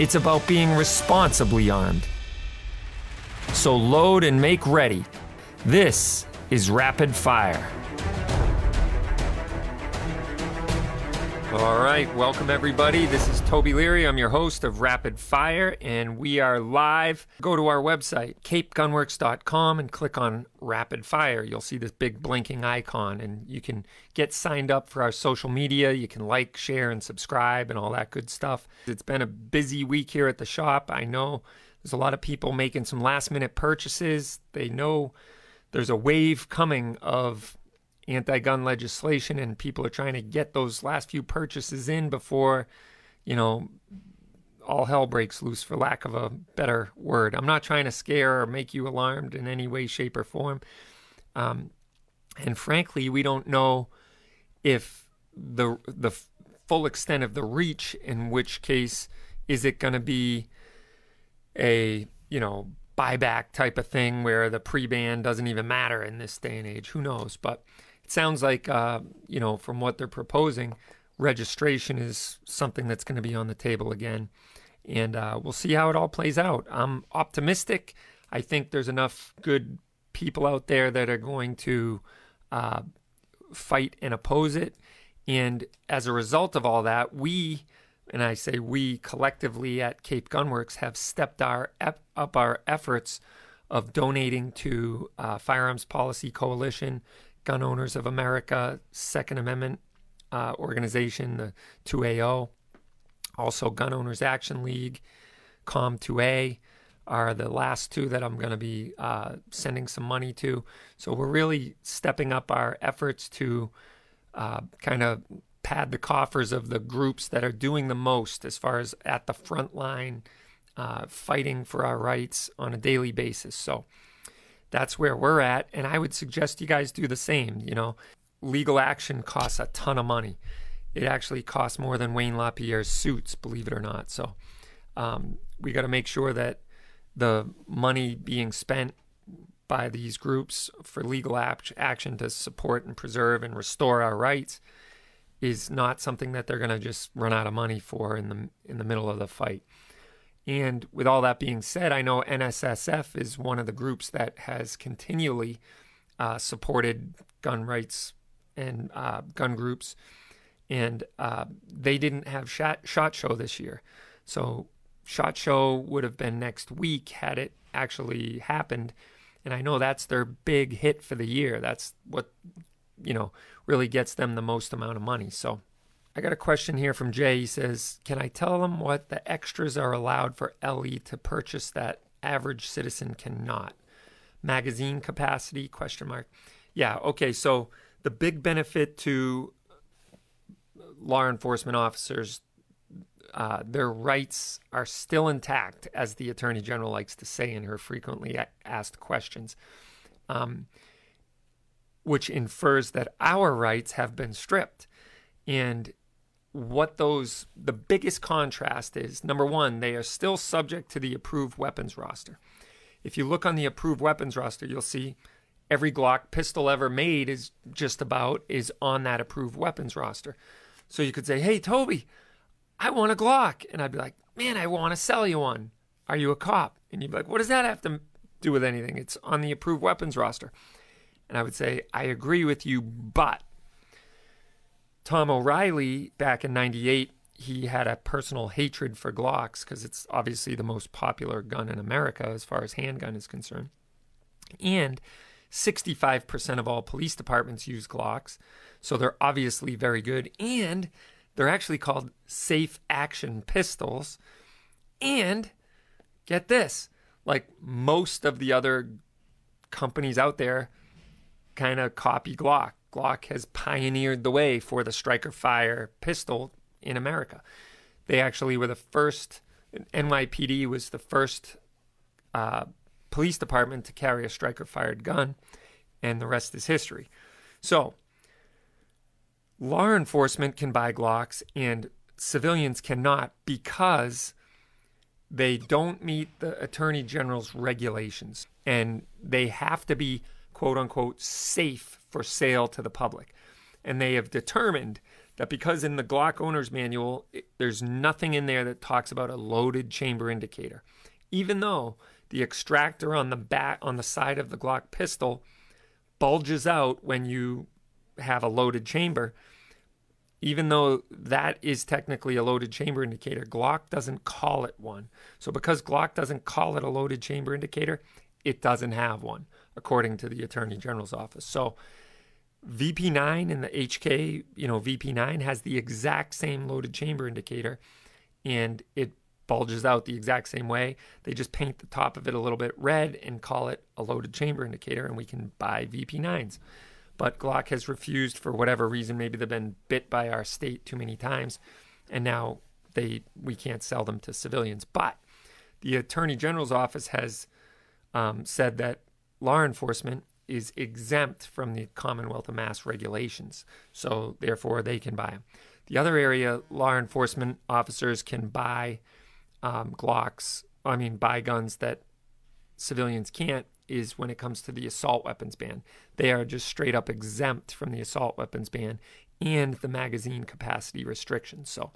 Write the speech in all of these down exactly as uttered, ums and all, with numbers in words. It's about being responsibly armed. So load and make ready. This is Rapid Fire. All right, welcome everybody. This is Toby Leary. I'm your host of Rapid Fire, and we are live. Go to our website, cape gunworks dot com, and click on Rapid Fire. You'll see this big blinking icon, and you can get signed up for our social media. You can like, share, and subscribe, and all that good stuff. It's been a busy week here at the shop. I know there's a lot of people making some last-minute purchases. They know there's a wave coming of anti-gun legislation, and people are trying to get those last few purchases in before, you know, all hell breaks loose, for lack of a better word. I'm not trying to scare or make you alarmed in any way, shape, or form. Um, and frankly, we don't know if the the full extent of the reach, in which case is it going to be a, you know, buyback type of thing where the pre-ban doesn't even matter in this day and age. Who knows? But it sounds like, uh, you know, from what they're proposing, registration is something that's going to be on the table again. And uh, we'll see how it all plays out. I'm optimistic. I think there's enough good people out there that are going to uh, fight and oppose it. And as a result of all that, we, and I say we collectively at Cape Gunworks, have stepped our up our efforts of donating to uh, Firearms Policy Coalition, Gun Owners of America, Second Amendment uh, organization, the two A O, also Gun Owners Action League, C O M two A are the last two that I'm going to be uh, sending some money to. So we're really stepping up our efforts to uh, kind of pad the coffers of the groups that are doing the most as far as at the front line uh, fighting for our rights on a daily basis. So that's where we're at, and I would suggest you guys do the same. You know, legal action costs a ton of money. It actually costs more than Wayne LaPierre's suits, believe it or not. So um, we got to make sure that the money being spent by these groups for legal act- action to support and preserve and restore our rights is not something that they're going to just run out of money for in the in the middle of the fight. And with all that being said, I know N S S F is one of the groups that has continually uh, supported gun rights and uh, gun groups. And uh, they didn't have shot, SHOT Show this year. So SHOT Show would have been next week had it actually happened. And I know that's their big hit for the year. That's what, you know, really gets them the most amount of money. So I got a question here from Jay. He says, can I tell them what the extras are allowed for L E to purchase that average citizen cannot? Magazine capacity, question mark. Yeah, okay, so the big benefit to law enforcement officers, uh, their rights are still intact, as the Attorney General likes to say in her frequently asked questions, um, which infers that our rights have been stripped. And what those, the biggest contrast is, number one, they are still subject to the approved weapons roster. If you look on the approved weapons roster, you'll see every Glock pistol ever made is just about is on that approved weapons roster. So you could say, hey, Toby, I want a Glock. And I'd be like, man, I want to sell you one. Are you a cop? And you'd be like, what does that have to do with anything? It's on the approved weapons roster. And I would say, I agree with you, but Tom O'Reilly, back in ninety-eight, he had a personal hatred for Glocks because it's obviously the most popular gun in America as far as handgun is concerned. And sixty-five percent of all police departments use Glocks, so they're obviously very good. And they're actually called safe action pistols. And get this, like most of the other companies out there kind of copy Glock. Glock has pioneered the way for the striker fire pistol in America. They actually were the first, N Y P D was the first uh, police department to carry a striker fired gun, and the rest is history. So law enforcement can buy Glocks and civilians cannot, because they don't meet the Attorney General's regulations, and they have to be, quote unquote, safe for sale to the public. And they have determined that because in the Glock owner's manual, it, there's nothing in there that talks about a loaded chamber indicator, even though the extractor on the back, on the side of the Glock pistol bulges out when you have a loaded chamber. Even though that is technically a loaded chamber indicator, Glock doesn't call it one. So because Glock doesn't call it a loaded chamber indicator, it doesn't have one, according to the Attorney General's office. So V P nine and the H K, you know, V P nine has the exact same loaded chamber indicator, and it bulges out the exact same way. They just paint the top of it a little bit red and call it a loaded chamber indicator, and we can buy V P nines. But Glock has refused for whatever reason. Maybe they've been bit by our state too many times, and now they we can't sell them to civilians. But the Attorney General's office has um, said that law enforcement is exempt from the Commonwealth of Mass regulations, so therefore they can buy them. The other area, law enforcement officers can buy um, Glocks, I mean buy guns that civilians can't, is when it comes to the assault weapons ban. They are just straight up exempt from the assault weapons ban and the magazine capacity restrictions. So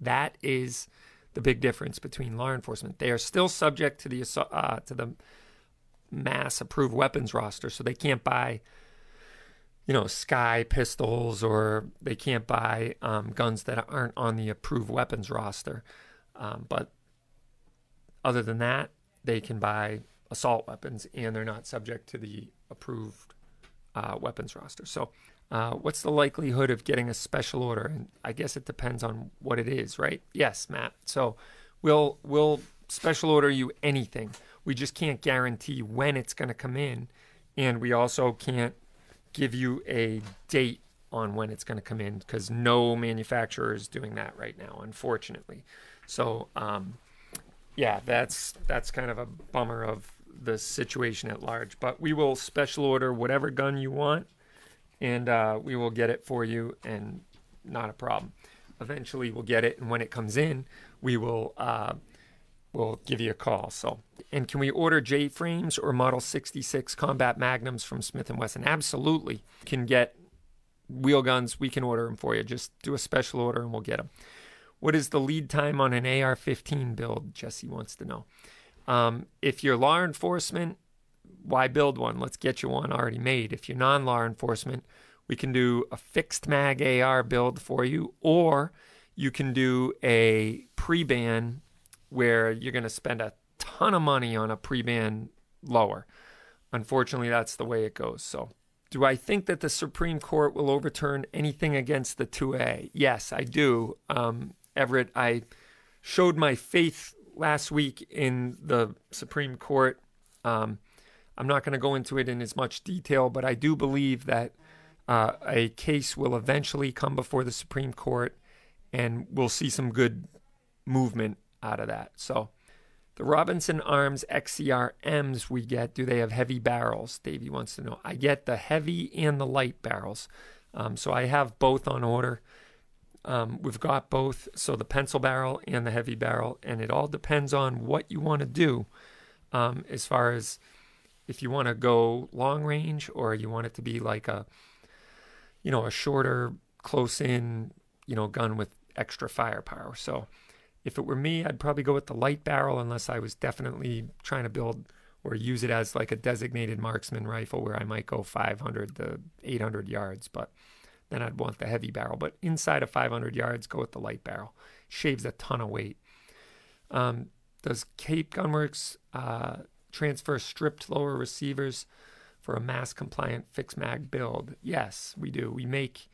that is the big difference between law enforcement. They are still subject to the uh, to the mass approved weapons roster, so they can't buy, you know, Sky pistols, or they can't buy um, guns that aren't on the approved weapons roster. Um, but other than that, they can buy assault weapons, and they're not subject to the approved uh, weapons roster. So uh, what's the likelihood of getting a special order? And I guess it depends on what it is, right? Yes, Matt. So we'll, we'll special order you anything. We just can't guarantee when it's going to come in, and we also can't give you a date on when it's going to come in, because no manufacturer is doing that right now, unfortunately. So um, yeah, that's that's kind of a bummer of the situation at large, but we will special order whatever gun you want, and uh, we will get it for you, and not a problem. Eventually we'll get it, and when it comes in, we will uh, we'll give you a call. So, and can we order J-frames or Model sixty-six Combat Magnums from Smith and Wesson? Absolutely. You can get wheel guns. We can order them for you. Just do a special order, and we'll get them. What is the lead time on an A R fifteen build? Jesse wants to know. Um, if you're law enforcement, why build one? Let's get you one already made. If you're non-law enforcement, we can do a fixed mag A R build for you, or you can do a pre-ban where you're going to spend a ton of money on a pre-ban lower. Unfortunately, that's the way it goes. So, do I think that the Supreme Court will overturn anything against the two A? Yes, I do. Um, Everett, I showed my faith last week in the Supreme Court. Um, I'm not going to go into it in as much detail, but I do believe that uh, a case will eventually come before the Supreme Court, and we'll see some good movement out of that. So the Robinson Arms X C R Ms we get, do they have heavy barrels? Davey wants to know. I get the heavy and the light barrels. Um, so I have both on order. Um, we've got both, so the pencil barrel and the heavy barrel, and it all depends on what you want to do um, as far as if you want to go long range, or you want it to be like a, you know, a shorter, close-in, you know, gun with extra firepower. So if it were me, I'd probably go with the light barrel, unless I was definitely trying to build or use it as like a designated marksman rifle where I might go five hundred to eight hundred yards, but then I'd want the heavy barrel. But inside of five hundred yards, go with the light barrel. Shaves a ton of weight. Um, does Cape Gunworks uh, transfer stripped lower receivers for a mass-compliant fixed-mag build? Yes, we do. We make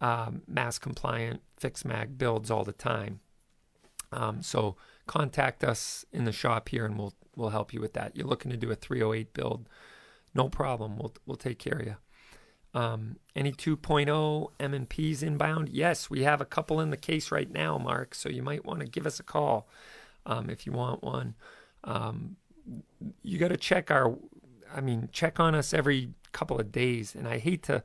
um, mass-compliant fixed-mag builds all the time. Um, so contact us in the shop here, and we'll we'll help you with that. You're looking to do a three oh eight build, no problem. We'll we'll take care of you. Um, any two point oh M and Ps inbound? Yes, we have a couple in the case right now, Mark, so you might want to give us a call um, if you want one. Um, you got to check our, I mean, check on us every couple of days. And I hate to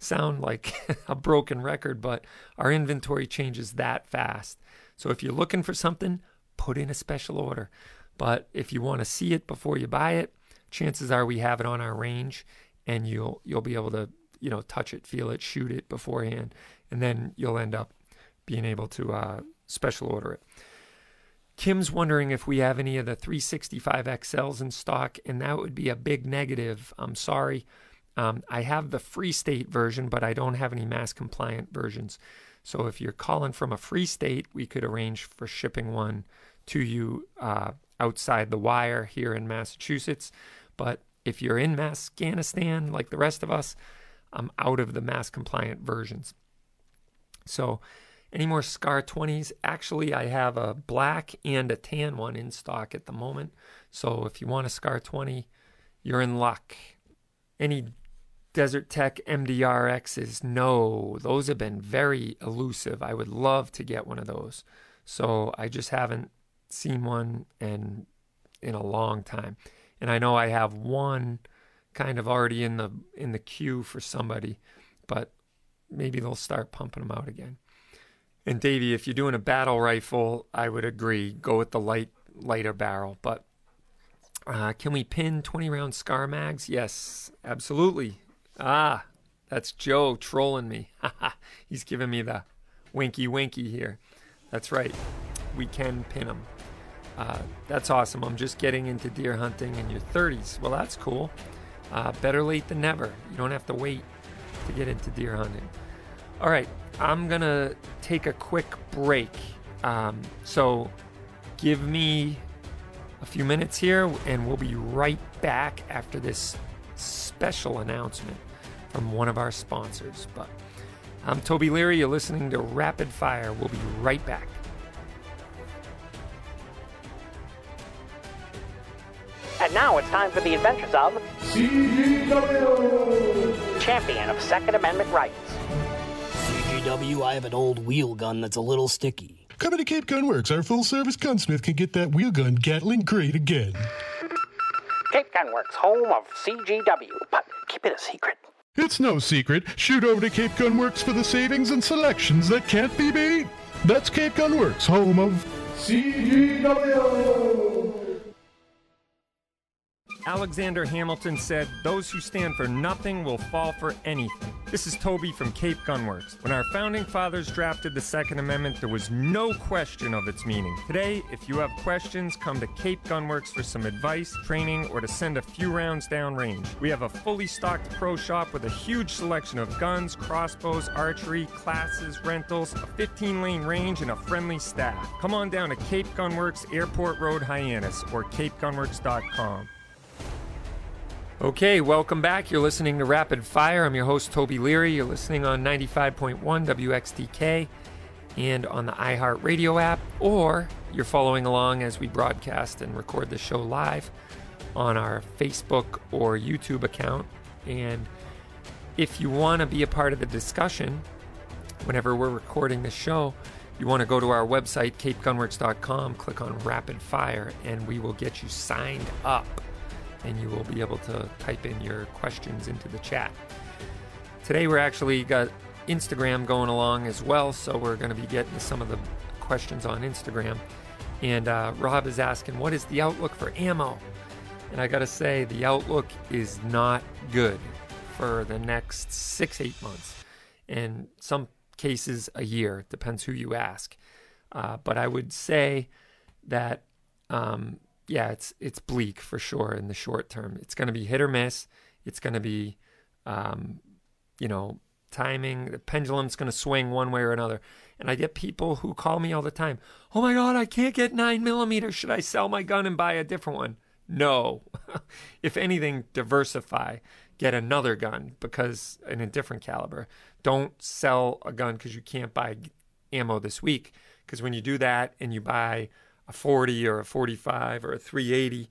sound like a broken record, but our inventory changes that fast. So if you're looking for something, put in a special order. But if you want to see it before you buy it, chances are we have it on our range, and you'll you'll be able to, you know, touch it, feel it, shoot it beforehand, and then you'll end up being able to uh, special order it. Kim's wondering if we have any of the three sixty-five X Ls in stock, and that would be a big negative. I'm sorry. Um, I have the free state version, but I don't have any mass compliant versions. So if you're calling from a free state, we could arrange for shipping one to you uh, outside the wire here in Massachusetts. But if you're in Afghanistan, like the rest of us, I'm out of the mass compliant versions. So any more SCAR twenties? Actually, I have a black and a tan one in stock at the moment. So if you want a SCAR twenty, you're in luck. Any Desert Tech M D R Xs? No, those have been very elusive. I would love to get one of those. So I just haven't seen one and in a long time. And I know I have one kind of already in the in the queue for somebody, but maybe they'll start pumping them out again. And Davey, if you're doing a battle rifle, I would agree, go with the light lighter barrel. But uh, can we pin twenty round SCAR mags? Yes, absolutely. Ah, that's Joe trolling me. He's giving me the winky winky here. That's right, we can pin them. Uh, that's awesome. I'm just getting into deer hunting in your thirties. Well, that's cool. Uh, better late than never. You don't have to wait to get into deer hunting. All right, I'm gonna take a quick break. Um, so give me a few minutes here, and we'll be right back after this special announcement from one of our sponsors. But I'm Toby Leary. You're listening to Rapid Fire. We'll be right back. And now it's time for the adventures of C G W, champion of Second Amendment rights. C G W, I have an old wheel gun that's a little sticky. Coming to Cape Gunworks, our full-service gunsmith can get that wheel gun Gatling great again. Cape Gunworks, home of C G W, but keep it a secret. It's no secret. Shoot over to Cape Gunworks for the savings and selections that can't be beat. That's Cape Gunworks, home of C G W. Alexander Hamilton said, "Those who stand for nothing will fall for anything." This is Toby from Cape Gunworks. When our founding fathers drafted the Second Amendment, there was no question of its meaning. Today, if you have questions, come to Cape Gunworks for some advice, training, or to send a few rounds downrange. We have a fully stocked pro shop with a huge selection of guns, crossbows, archery, classes, rentals, a fifteen lane range, and a friendly staff. Come on down to Cape Gunworks, Airport Road, Hyannis, or cape gunworks dot com. Okay, welcome back. You're listening to Rapid Fire. I'm your host, Toby Leary. You're listening on ninety-five point one W X D K and on the iHeartRadio app, or you're following along as we broadcast and record the show live on our Facebook or YouTube account. And if you want to be a part of the discussion, whenever we're recording the show, you want to go to our website, cape gunworks dot com, click on Rapid Fire, and we will get you signed up, and you will be able to type in your questions into the chat. Today we're actually got Instagram going along as well, so we're gonna be getting some of the questions on Instagram. And uh, Rob is asking, what is the outlook for ammo? And I gotta say, the outlook is not good for the next six, eight months. And some cases a year, depends who you ask. Uh, but I would say that, um, yeah, it's it's bleak for sure in the short term. It's going to be hit or miss. It's going to be, um, you know, timing. The pendulum's going to swing one way or another. And I get people who call me all the time. Oh my God, I can't get nine millimeter. Should I sell my gun and buy a different one? No. If anything, diversify. Get another gun because in a different caliber. Don't sell a gun because you can't buy ammo this week. Because when you do that and you buy a forty or a forty-five or a three eighty,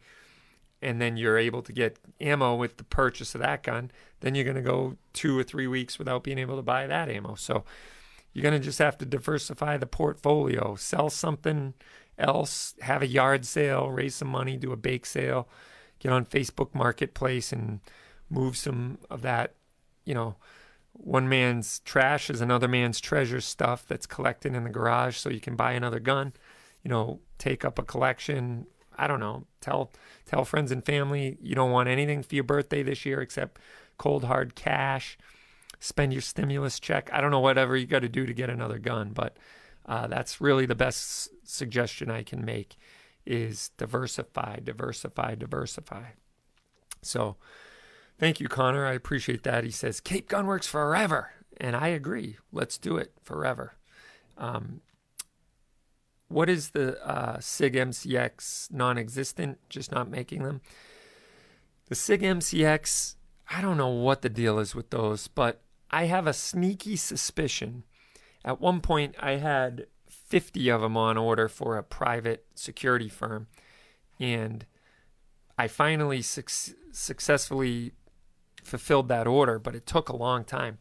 and then you're able to get ammo with the purchase of that gun, then you're going to go two or three weeks without being able to buy that ammo. So you're going to just have to diversify the portfolio, sell something else, have a yard sale, raise some money, do a bake sale, get on Facebook Marketplace and move some of that, you know, one man's trash is another man's treasure stuff that's collected in the garage, so you can buy another gun, you know, take up a collection. I don't know, tell tell friends and family you don't want anything for your birthday this year except cold hard cash, spend your stimulus check. I don't know, whatever you got to do to get another gun, but uh, that's really the best suggestion I can make is diversify, diversify, diversify. So thank you, Connor. I appreciate that. He says, Cape Gunworks forever. And I agree. Let's do it forever. Um, what is the uh, SIG M C X non-existent, just not making them? The SIG M C X, I don't know what the deal is with those, but I have a sneaky suspicion. At one point, I had fifty of them on order for a private security firm. And I finally su- successfully... fulfilled that order, but it took a long time.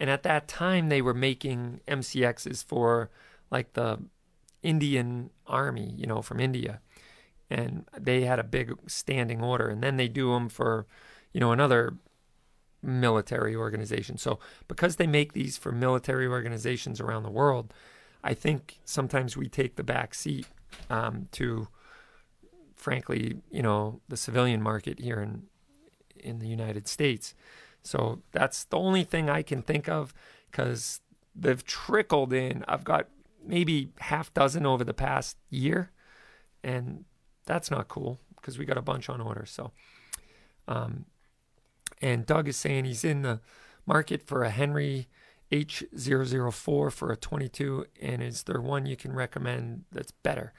And at that time they were making M C Xs for like the Indian Army, you know, from India, and they had a big standing order, and then they do them for, you know, another military organization. So because they make these for military organizations around the world, I think sometimes we take the back seat um, to, frankly, you know, the civilian market here in in the United States. So that's the only thing I can think of, because they've trickled in. I've got maybe half dozen over the past year, and that's not cool because we got a bunch on order. So um and Doug is saying he's in the market for a Henry H zero zero four for a twenty-two, and is there one you can recommend that's better?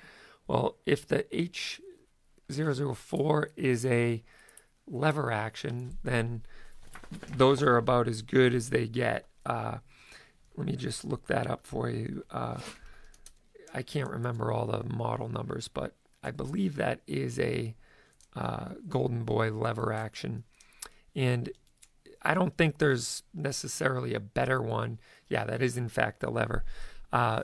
Well, if the H zero zero four is a lever action, then those are about as good as they get. Uh, let me just look that up for you. Uh, I can't remember all the model numbers, but I believe that is a uh, Golden Boy lever action. And I don't think there's necessarily a better one. Yeah, that is in fact a lever. Uh,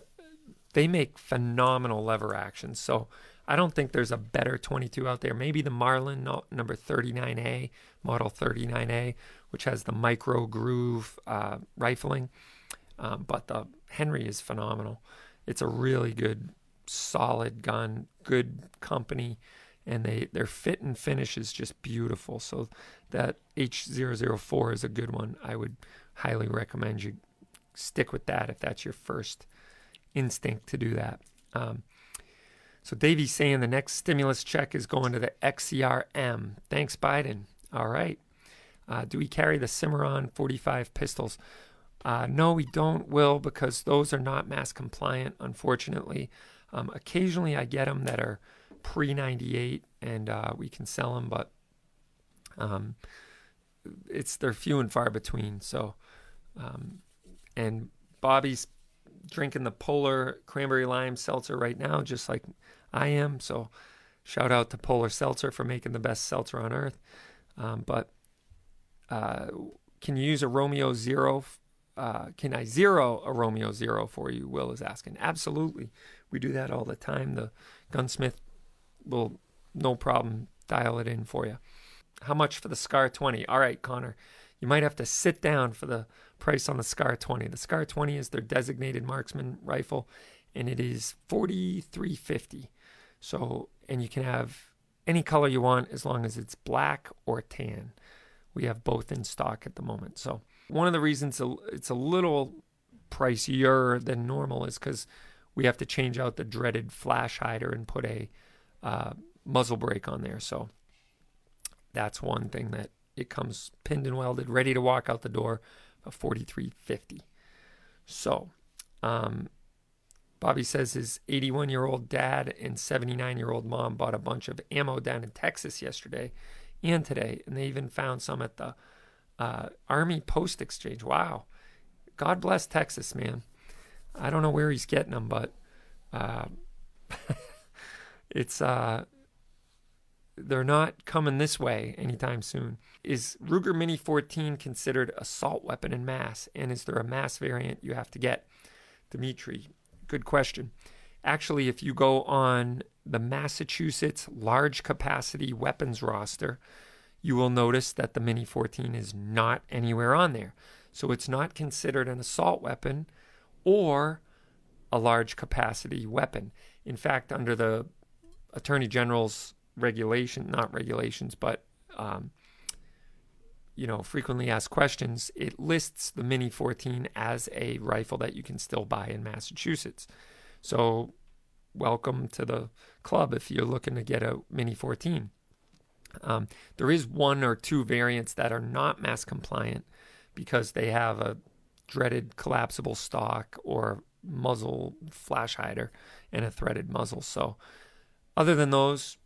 they make phenomenal lever actions. So I don't think there's a better twenty-two out there. Maybe the Marlin no, number thirty-nine A, model thirty-nine A, which has the micro groove uh, rifling. Um, but the Henry is phenomenal. It's a really good, solid gun, good company, and they their fit and finish is just beautiful. So that H zero zero four is a good one. I would highly recommend you stick with that if that's your first instinct to do that. Um, So Davey's saying the next stimulus check is going to the X C R M. Thanks, Biden. All right. Uh, do we carry the Cimarron forty-five pistols? Uh, no, we don't, Will, because those are not mass compliant, unfortunately. Um, occasionally I get them that are pre ninety-eight, and uh, we can sell them, but um, it's they're few and far between. So, um, and Bobby's drinking the Polar Cranberry Lime Seltzer right now, just like I am. So shout out to Polar Seltzer for making the best seltzer on earth. Um, but uh, can you use a Romeo Zero? Uh, can I zero a Romeo Zero for you? Will is asking. Absolutely. We do that all the time. The gunsmith will, no problem, dial it in for you. How much for the SCAR twenty? All right, Connor. You might have to sit down for the price on the SCAR twenty. The SCAR twenty is their designated marksman rifle, and it is forty-three fifty. So, and you can have any color you want as long as it's black or tan. We have both in stock at the moment. So, one of the reasons it's a little pricier than normal is because we have to change out the dreaded flash hider and put a uh, muzzle brake on there. So, that's one thing that it comes pinned and welded, ready to walk out the door, forty-three fifty. So, um, Bobby says his eighty-one-year-old dad and seventy-nine-year-old mom bought a bunch of ammo down in Texas yesterday and today, and they even found some at the uh, Army Post Exchange. Wow. God bless Texas, man. I don't know where he's getting them, but uh, it's... Uh, they're not coming this way anytime soon. Is Ruger Mini fourteen considered assault weapon in mass? And is there a mass variant you have to get? Dimitri, good question. Actually, if you go on the Massachusetts large capacity weapons roster, you will notice that the Mini fourteen is not anywhere on there. So it's not considered an assault weapon or a large capacity weapon. In fact, under the Attorney General's regulation, not regulations, but, um, you know, frequently asked questions, it lists the Mini fourteen as a rifle that you can still buy in Massachusetts. So welcome to the club if you're looking to get a Mini fourteen. Um, there is one or two variants that are not mass compliant because they have a dreaded collapsible stock or muzzle flash hider and a threaded muzzle. So other than those,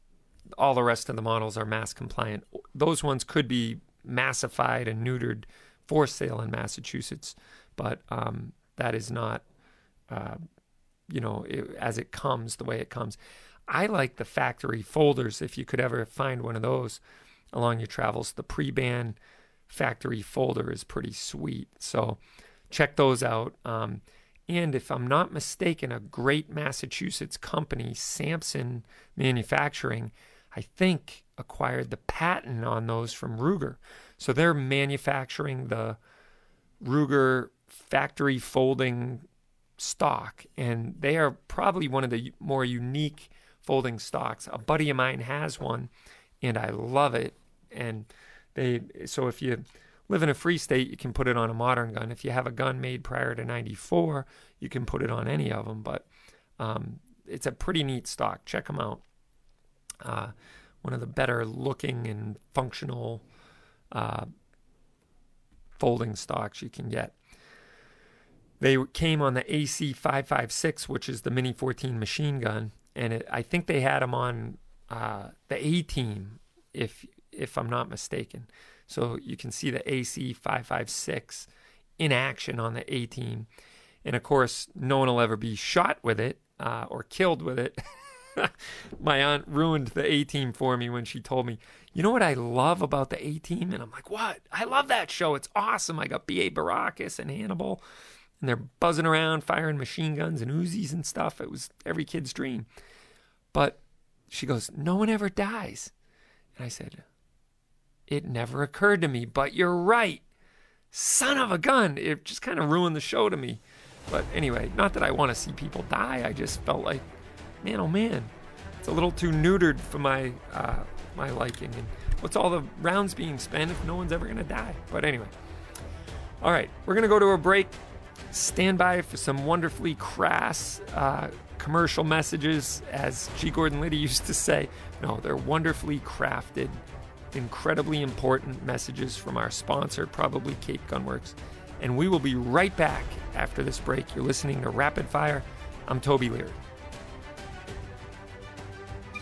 all the rest of the models are mass compliant. Those ones could be massified and neutered for sale in Massachusetts, but um, that is not, uh, you know, it, as it comes, the way it comes. I like the factory folders, if you could ever find one of those along your travels. The pre-ban factory folder is pretty sweet, so check those out. Um, and if I'm not mistaken, a great Massachusetts company, Sampson Manufacturing, I think acquired the patent on those from Ruger. So they're manufacturing the Ruger factory folding stock, and they are probably one of the more unique folding stocks. A buddy of mine has one, and I love it. And they so if you live in a free state, you can put it on a modern gun. If you have a gun made prior to ninety-four, you can put it on any of them. But um, it's a pretty neat stock. Check them out. Uh, one of the better looking and functional uh, folding stocks you can get. They came on the A C five fifty-six, which is the Mini fourteen machine gun. And it, I think they had them on uh, the A-Team, if if I'm not mistaken. So you can see the A C five fifty-six in action on the A-Team. And, of course, no one will ever be shot with it uh, or killed with it. My aunt ruined the A-Team for me when she told me, you know what I love about the A-Team? And I'm like, what? I love that show. It's awesome. I got B A. Baracus and Hannibal. And they're buzzing around, firing machine guns and Uzis and stuff. It was every kid's dream. But she goes, no one ever dies. And I said, it never occurred to me, but you're right. Son of a gun. It just kind of ruined the show to me. But anyway, not that I want to see people die. I just felt like, man, oh man, it's a little too neutered for my uh, my liking. And what's all the rounds being spent if no one's ever going to die? But anyway. All right, we're going to go to a break. Stand by for some wonderfully crass uh, commercial messages, as G. Gordon Liddy used to say. No, they're wonderfully crafted, incredibly important messages from our sponsor, probably Cape Gunworks. And we will be right back after this break. You're listening to Rapid Fire. I'm Toby Leary.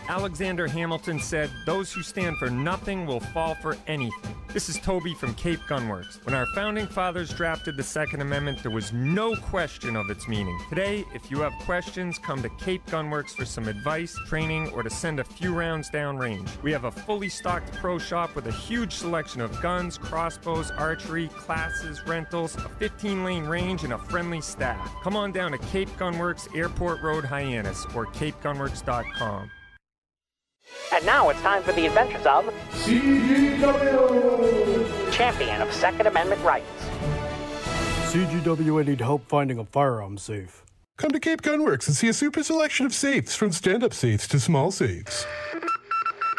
Alexander Hamilton said, those who stand for nothing will fall for anything. This is Toby from Cape Gunworks. When our founding fathers drafted the Second Amendment, there was no question of its meaning. Today, if you have questions, come to Cape Gunworks for some advice, training, or to send a few rounds downrange. We have a fully stocked pro shop with a huge selection of guns, crossbows, archery, classes, rentals, a fifteen-lane range, and a friendly staff. Come on down to Cape Gunworks, Airport Road, Hyannis, or cape gunworks dot com. And now it's time for the adventures of C G W, champion of Second Amendment rights. C G W, I need help finding a firearm safe. Come to Cape Gunworks and see a super selection of safes, from stand-up safes to small safes.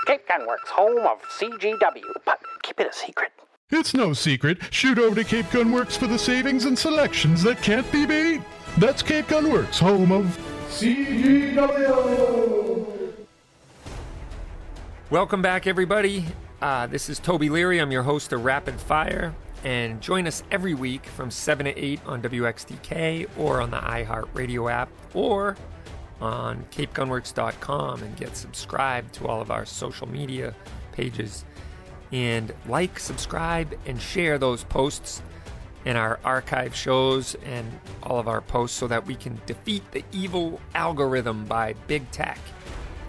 Cape Gunworks, home of C G W, but keep it a secret. It's no secret. Shoot over to Cape Gunworks for the savings and selections that can't be beat. That's Cape Gunworks, home of C G W. Welcome back, everybody. Uh, this is Toby Leary. I'm your host of Rapid Fire. And join us every week from seven to eight on W X D K or on the iHeartRadio app or on cape gunworks dot com, and get subscribed to all of our social media pages. And like, subscribe, and share those posts and our archive shows and all of our posts so that we can defeat the evil algorithm by big tech.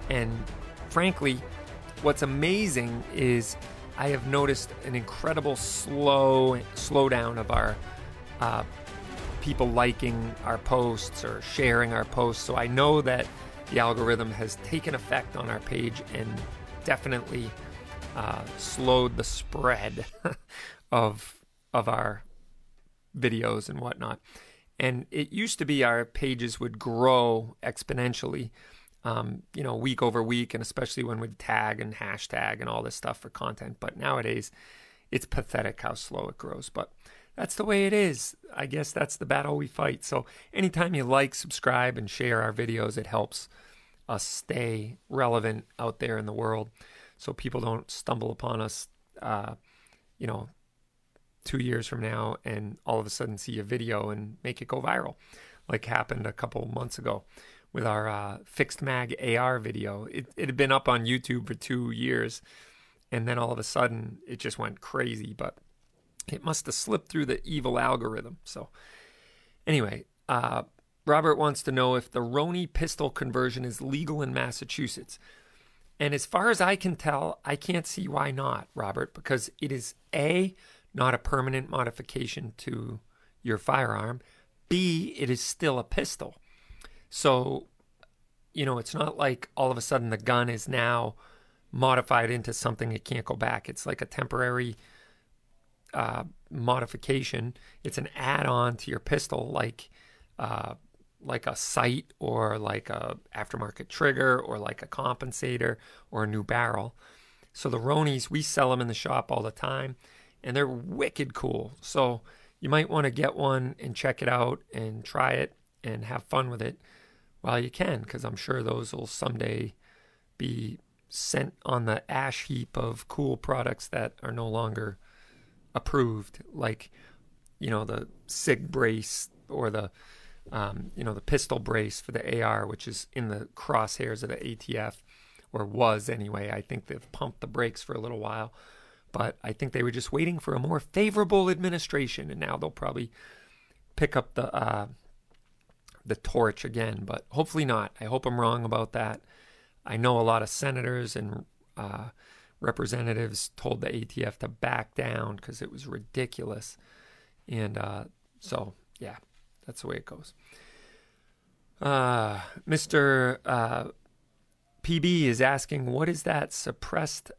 And frankly, What's amazing is I have noticed an incredible slow slowdown of our uh, people liking our posts or sharing our posts. So I know that the algorithm has taken effect on our page and definitely uh, slowed the spread of of our videos and whatnot. And it used to be our pages would grow exponentially, um, you know, week over week, and especially when we'd tag and hashtag and all this stuff for content. But nowadays, it's pathetic how slow it grows. But that's the way it is. I guess that's the battle we fight. So anytime you like, subscribe, and share our videos, it helps us stay relevant out there in the world so people don't stumble upon us, uh, you know, two years from now and all of a sudden see a video and make it go viral, like happened a couple months ago with our uh, fixed mag A R video. It, it had been up on YouTube for two years and then all of a sudden it just went crazy, but it must have slipped through the evil algorithm. So anyway, uh, Robert wants to know if the Roni pistol conversion is legal in Massachusetts. And as far as I can tell, I can't see why not, Robert, because it is A, not a permanent modification to your firearm. B, it is still a pistol. So, you know, it's not like all of a sudden the gun is now modified into something it can't go back. It's like a temporary uh, modification. It's an add-on to your pistol, like uh, like a sight or like a aftermarket trigger or like a compensator or a new barrel. So the Ronis, we sell them in the shop all the time. And they're wicked cool. So you might want to get one and check it out and try it and have fun with it while you can, because I'm sure those will someday be sent on the ash heap of cool products that are no longer approved, like, you know, the SIG brace or the, um, you know, the pistol brace for the A R, which is in the crosshairs of the A T F, or was anyway. I think they've pumped the brakes for a little while. But I think they were just waiting for a more favorable administration, and now they'll probably pick up the uh, the torch again. But hopefully not. I hope I'm wrong about that. I know a lot of senators and uh, representatives told the A T F to back down because it was ridiculous. And uh, so, yeah, that's the way it goes. Uh, Mister Uh, P B is asking, what is that suppressed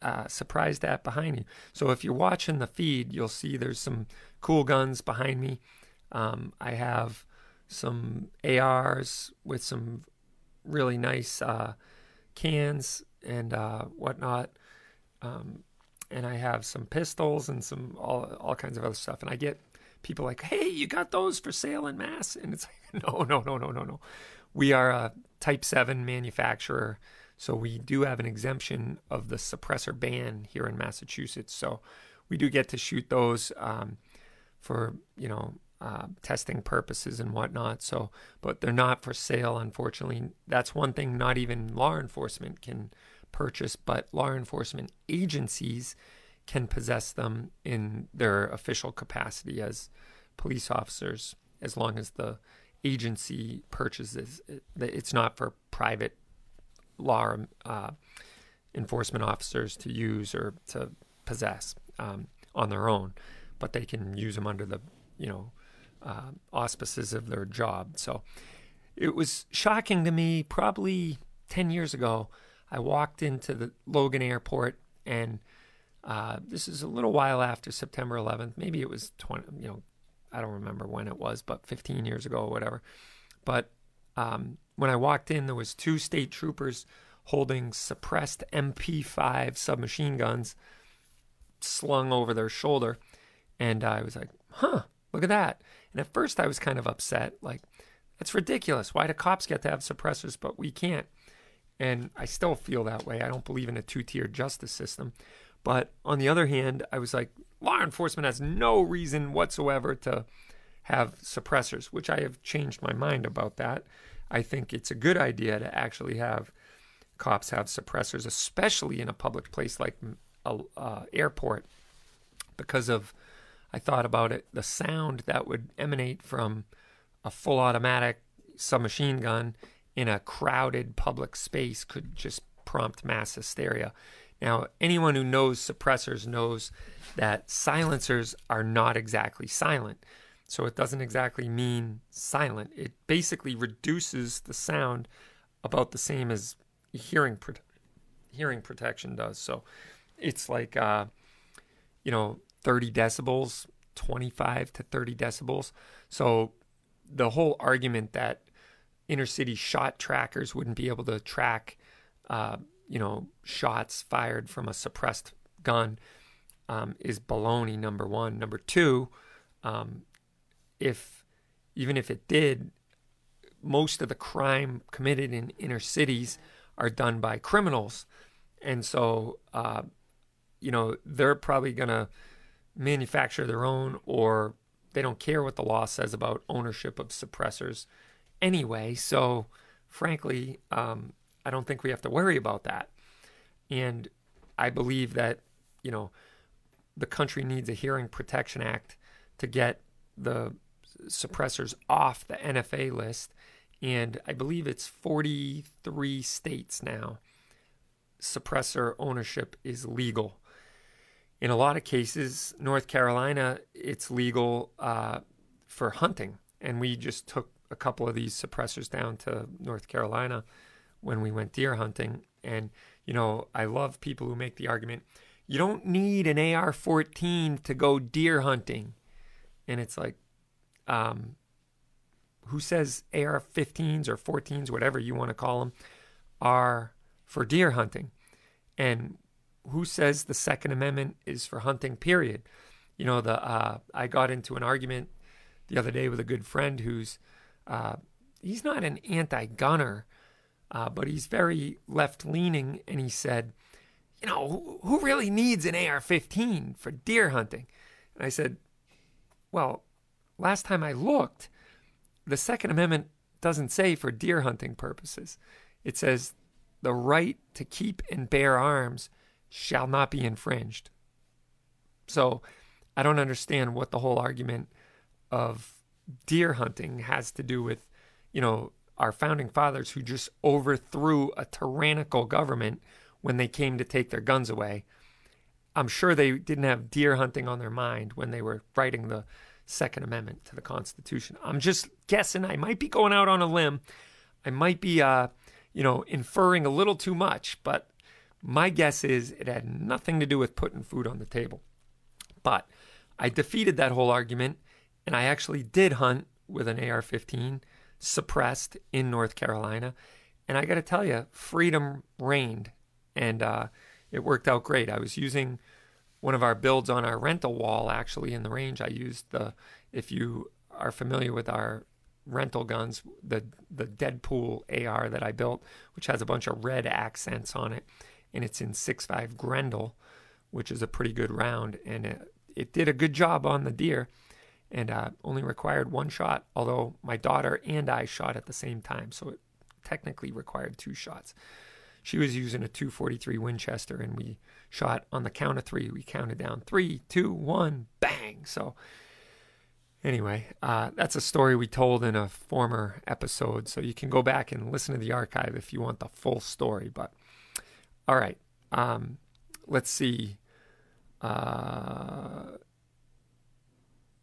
Uh, surprised at behind you? So if you're watching the feed, you'll see there's some cool guns behind me. Um, I have some A Rs with some really nice uh, cans and uh, whatnot, um, and I have some pistols and some all all kinds of other stuff. And I get people like, "Hey, you got those for sale in mass?" And it's like, no, no, no, no, no, no. We are a Type seven manufacturer. So we do have an exemption of the suppressor ban here in Massachusetts. So we do get to shoot those um, for, you know, uh, testing purposes and whatnot. So, but they're not for sale, unfortunately. That's one thing not even law enforcement can purchase, but law enforcement agencies can possess them in their official capacity as police officers, as long as the agency purchases it. It's not for private law uh, enforcement officers to use or to possess um, on their own, but they can use them under the, you know, uh, auspices of their job. So it was shocking to me. Probably ten years ago, I walked into the Logan airport, and uh, this is a little while after September eleventh. Maybe it was twenty, you know, I don't remember when it was, but fifteen years ago or whatever. But um, when I walked in, there was two state troopers holding suppressed M P five submachine guns slung over their shoulder. And I was like, huh, look at that. And at first I was kind of upset, like, that's ridiculous. Why do cops get to have suppressors, but we can't? And I still feel that way. I don't believe in a two-tier justice system. But on the other hand, I was like, law enforcement has no reason whatsoever to have suppressors, which I have changed my mind about that. I think it's a good idea to actually have cops have suppressors, especially in a public place like an uh, airport, because of, I thought about it, the sound that would emanate from a full automatic submachine gun in a crowded public space could just prompt mass hysteria. Now, anyone who knows suppressors knows that silencers are not exactly silent. So it doesn't exactly mean silent. It basically reduces the sound about the same as hearing pro- hearing protection does. So it's like, uh, you know, thirty decibels, twenty-five to thirty decibels. So the whole argument that inner city shot trackers wouldn't be able to track, uh, you know, shots fired from a suppressed gun um, is baloney, number one. Number two, um, if even if it did, most of the crime committed in inner cities are done by criminals. And so, uh, you know, they're probably going to manufacture their own, or they don't care what the law says about ownership of suppressors anyway. So, frankly, um, I don't think we have to worry about that. And I believe that, you know, the country needs a Hearing Protection Act to get the suppressors off the N F A list. And I believe it's forty-three states now. Suppressor ownership is legal. In a lot of cases, North Carolina, it's legal uh, for hunting. And we just took a couple of these suppressors down to North Carolina when we went deer hunting. And, you know, I love people who make the argument, you don't need an A R fourteen to go deer hunting. And it's like, um, who says A R fifteens or fourteens, whatever you want to call them, are for deer hunting? And who says the Second Amendment is for hunting, period? You know, the uh, I got into an argument the other day with a good friend who's, uh, he's not an anti-gunner, uh, but he's very left-leaning. And he said, you know, who, who really needs an A R fifteen for deer hunting? And I said, well, last time I looked, the Second Amendment doesn't say for deer hunting purposes. It says the right to keep and bear arms shall not be infringed. So I don't understand what the whole argument of deer hunting has to do with, you know, our founding fathers who just overthrew a tyrannical government when they came to take their guns away. I'm sure they didn't have deer hunting on their mind when they were writing the Second Amendment to the Constitution. I'm just guessing. I might be going out on a limb. I might be, uh, you know, inferring a little too much, but my guess is it had nothing to do with putting food on the table. But I defeated that whole argument, and I actually did hunt with an A R fifteen suppressed in North Carolina. And I got to tell you, freedom reigned, and uh, it worked out great. I was using one of our builds on our rental wall, actually, in the range. I used the, if you are familiar with our rental guns, the the Deadpool A R that I built, which has a bunch of red accents on it, and it's in six five Grendel, which is a pretty good round, and it, it did a good job on the deer, and uh, only required one shot, although my daughter and I shot at the same time, so it technically required two shots. She was using a two forty-three Winchester, and we shot on the count of three. We counted down three, two, one, bang. So anyway, uh, that's a story we told in a former episode, so you can go back and listen to the archive if you want the full story. But all right, um, let's see. Uh,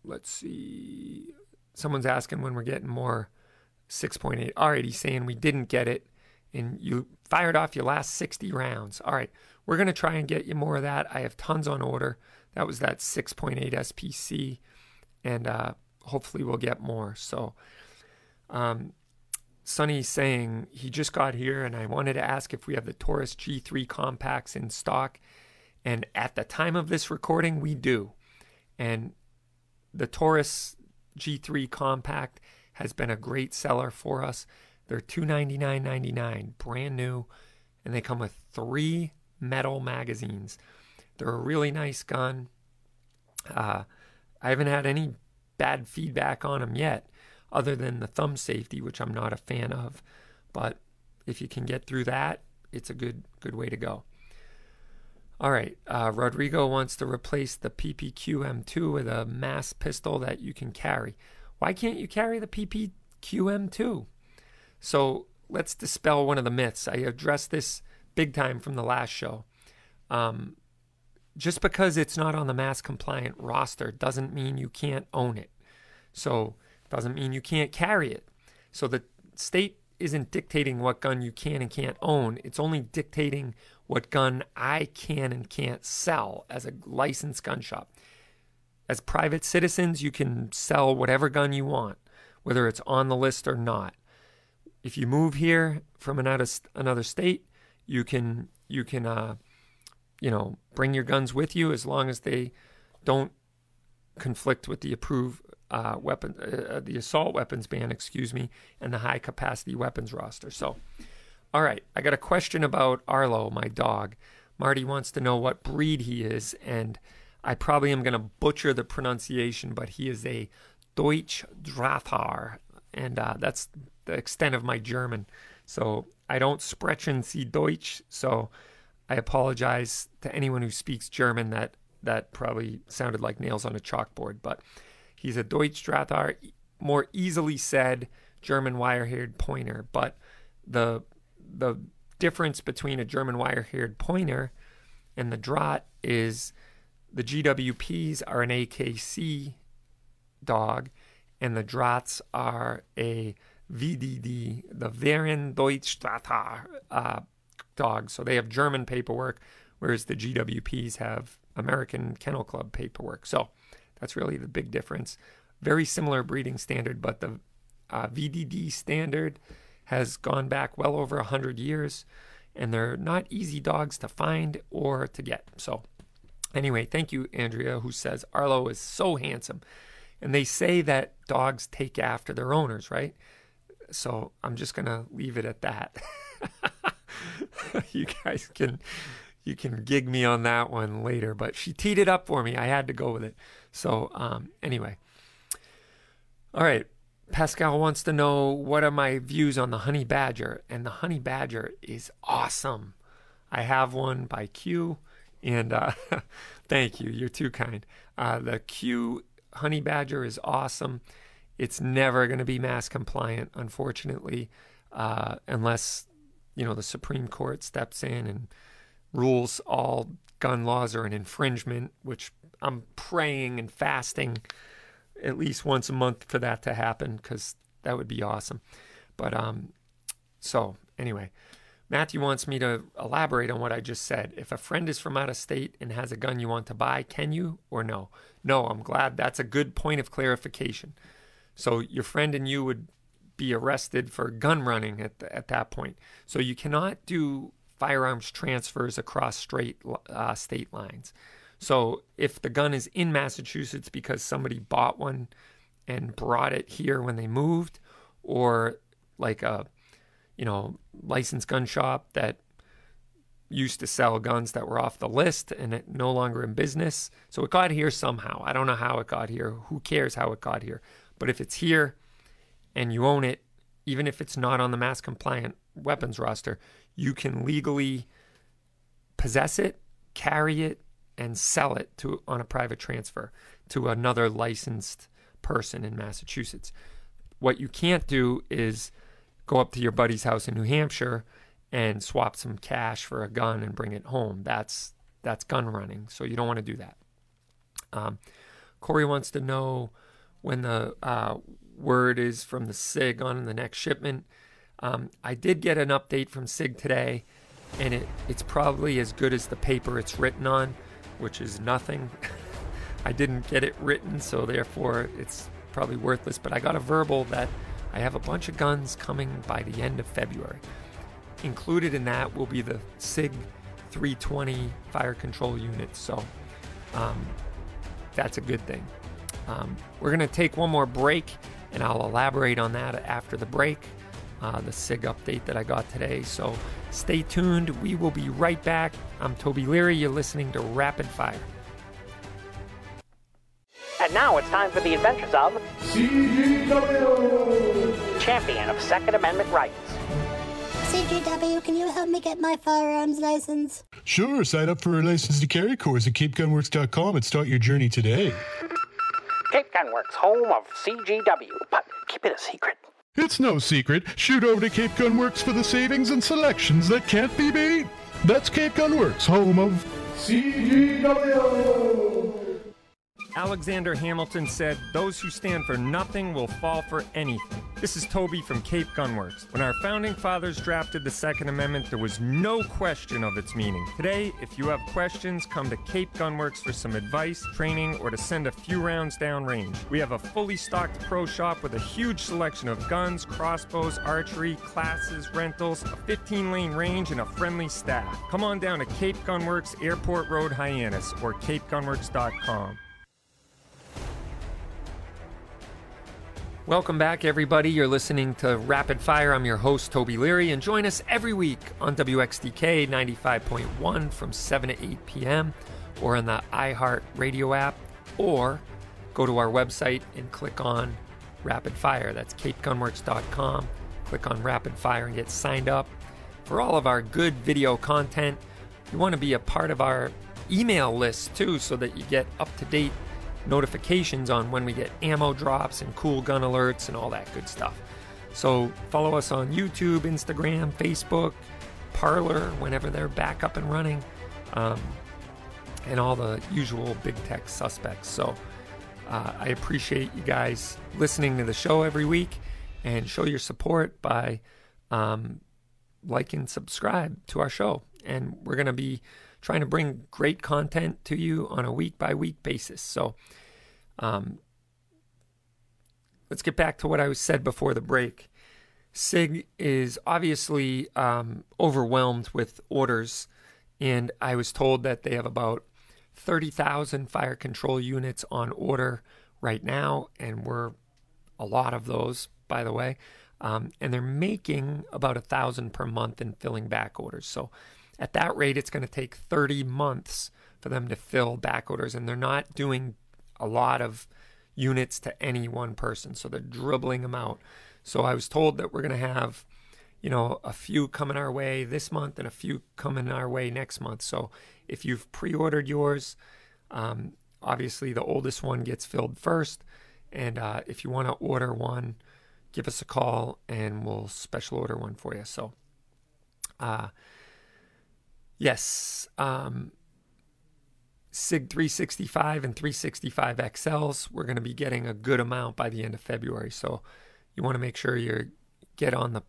let's see. Someone's asking when we're getting more six point eight. All right, he's saying we didn't get it, and you fired off your last sixty rounds. All right, we're going to try and get you more of that. I have tons on order. That was that six point eight S P C. And uh, hopefully we'll get more. So um, Sonny's saying he just got here, and I wanted to ask if we have the Taurus G three compacts in stock. And at the time of this recording, we do. And the Taurus G three compact has been a great seller for us. They're two hundred ninety-nine dollars and ninety-nine cents, brand new. And they come with three metal magazines. They're a really nice gun. Uh, I haven't had any bad feedback on them yet, other than the thumb safety, which I'm not a fan of. But if you can get through that, it's a good good way to go. All right, uh, Rodrigo wants to replace the P P Q M two with a mass pistol that you can carry. Why can't you carry the P P Q M two? So let's dispel one of the myths. I addressed this big time from the last show. Um, just because it's not on the mass compliant roster doesn't mean you can't own it. So doesn't mean you can't carry it. So the state isn't dictating what gun you can and can't own. It's only dictating what gun I can and can't sell as a licensed gun shop. As private citizens, you can sell whatever gun you want, whether it's on the list or not. If you move here from another another state, you can you can uh, you know, bring your guns with you as long as they don't conflict with the approved uh, weapon, uh, the assault weapons ban, excuse me, and the high capacity weapons roster. So, all right, I got a question about Arlo, my dog. Marty wants to know what breed he is, and I probably am going to butcher the pronunciation, but he is a Deutsch Drahthaar, and uh, that's the extent of my German. So I don't sprechen Sie Deutsch, so I apologize to anyone who speaks German. That that probably sounded like nails on a chalkboard, but he's a Deutsch Drahthaar, more easily said German wire-haired pointer. But the, the difference between a German wire-haired pointer and the Draht is... the G W Ps are an A K C dog, and the Drahts are a V D D, the Verein Deutsch Drahthaar uh, dog. So they have German paperwork, whereas the G W Ps have American Kennel Club paperwork. So that's really the big difference. Very similar breeding standard, but the uh, V D D standard has gone back well over one hundred years, and they're not easy dogs to find or to get. So... anyway, thank you, Andrea, who says, Arlo is so handsome. And they say that dogs take after their owners, right? So I'm just going to leave it at that. You guys can you can gig me on that one later. But she teed it up for me. I had to go with it. So um, anyway. All right. Pascal wants to know, what are my views on the Honey Badger? And the Honey Badger is awesome. I have one by Q. And uh, thank you. You're too kind. Uh, the Q Honey Badger is awesome. It's never going to be mass compliant, unfortunately, uh, unless, you know, the Supreme Court steps in and rules all gun laws are an infringement, which I'm praying and fasting at least once a month for that to happen, because that would be awesome. But um, so anyway. Matthew wants me to elaborate on what I just said. If a friend is from out of state and has a gun you want to buy, can you or no? No, I'm glad that's a good point of clarification. So your friend and you would be arrested for gun running at the, at that point. So you cannot do firearms transfers across straight uh, state lines. So if the gun is in Massachusetts because somebody bought one and brought it here when they moved, or like a you know, licensed gun shop that used to sell guns that were off the list and it no longer in business. So it got here somehow. I don't know how it got here. Who cares how it got here? But if it's here and you own it, even if it's not on the mass compliant weapons roster, you can legally possess it, carry it, and sell it to on a private transfer to another licensed person in Massachusetts. What you can't do is go up to your buddy's house in New Hampshire and swap some cash for a gun and bring it home. That's that's gun running, so you don't want to do that. Um, Corey wants to know when the uh, word is from the SIG on the next shipment. Um, I did get an update from SIG today, and it, it's probably as good as the paper it's written on, which is nothing. I didn't get it written, so therefore it's probably worthless, but I got a verbal that I have a bunch of guns coming by the end of February. Included in that will be the SIG three twenty fire control unit, so um, that's a good thing. Um, we're going to take one more break, and I'll elaborate on that after the break, uh, the SIG update that I got today. So stay tuned. We will be right back. I'm Toby Leary. You're listening to Rapid Fire. And now it's time for the adventures of C G W, champion of Second Amendment rights. C G W, can you help me get my firearms license? Sure, sign up for a license to carry course at Cape Gunworks dot com and start your journey today. Cape Gunworks, home of C G W, but keep it a secret. It's no secret. Shoot over to Cape Gunworks for the savings and selections that can't be beat. That's Cape Gunworks, home of C G W. Alexander Hamilton said, "Those who stand for nothing will fall for anything." This is Toby from Cape Gunworks. When our founding fathers drafted the Second Amendment, there was no question of its meaning. Today, if you have questions, come to Cape Gunworks for some advice, training, or to send a few rounds downrange. We have a fully stocked pro shop with a huge selection of guns, crossbows, archery, classes, rentals, a fifteen lane range, and a friendly staff. Come on down to Cape Gunworks, Airport Road, Hyannis, or cape gunworks dot com. Welcome back, everybody. You're listening to Rapid Fire. I'm your host, Toby Leary, and join us every week on W X D K ninety-five point one from seven to eight p m or on the iHeart Radio app, or go to our website and click on Rapid Fire. That's cape gunworks dot com. Click on Rapid Fire and get signed up for all of our good video content. You want to be a part of our email list, too, so that you get up-to-date notifications on when we get ammo drops and cool gun alerts and all that good stuff. So follow us on YouTube, Instagram, Facebook, Parler, whenever they're back up and running, um, and all the usual big tech suspects. So uh, I appreciate you guys listening to the show every week, and show your support by um, like and subscribe to our show. And we're going to be trying to bring great content to you on a week-by-week basis. So um, let's get back to what I said before the break. SIG is obviously um, overwhelmed with orders, and I was told that they have about thirty thousand fire control units on order right now, and we're a lot of those, by the way. Um, and they're making about one thousand per month and filling back orders. So at that rate, it's going to take thirty months for them to fill back orders, and they're not doing a lot of units to any one person, so they're dribbling them out. So I was told that we're going to have, you know, a few coming our way this month and a few coming our way next month. So if you've pre-ordered yours, um, obviously the oldest one gets filled first, and uh, if you want to order one, give us a call, and we'll special order one for you. So, uh Yes, um, SIG three sixty-five and three sixty-five X Ls, we're going to be getting a good amount by the end of February. So you want to make sure you get on the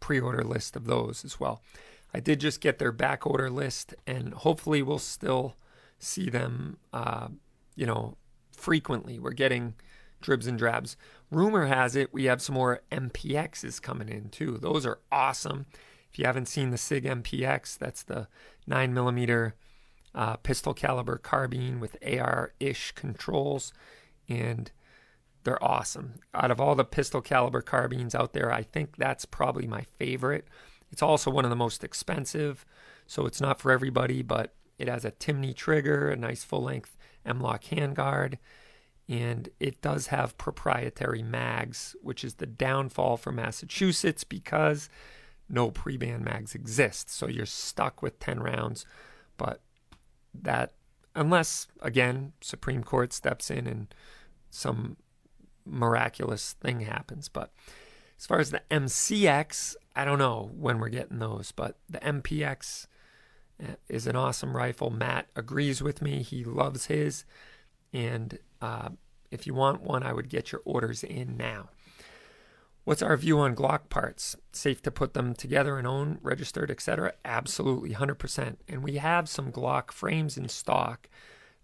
pre-order list of those as well. I did just get their back order list, and hopefully we'll still see them, uh, you know, frequently. We're getting dribs and drabs. Rumor has it we have some more M P Xs coming in too. Those are awesome. If you haven't seen the SIG M C X, that's the nine millimeter uh, pistol caliber carbine with A R-ish controls, and they're awesome. Out of all the pistol caliber carbines out there, I think that's probably my favorite. It's also one of the most expensive, so it's not for everybody, but it has a Timney trigger, a nice full-length M-Lock handguard, and it does have proprietary mags, which is the downfall for Massachusetts because no pre-ban mags exist, so you're stuck with ten rounds. But that, unless, again, Supreme Court steps in and some miraculous thing happens. But as far as the M C X, I don't know when we're getting those, but the M P X is an awesome rifle. Matt agrees with me. He loves his. And uh, if you want one, I would get your orders in now. What's our view on Glock parts? Safe to put them together and own, registered, et cetera? Absolutely, one hundred percent. And we have some Glock frames in stock.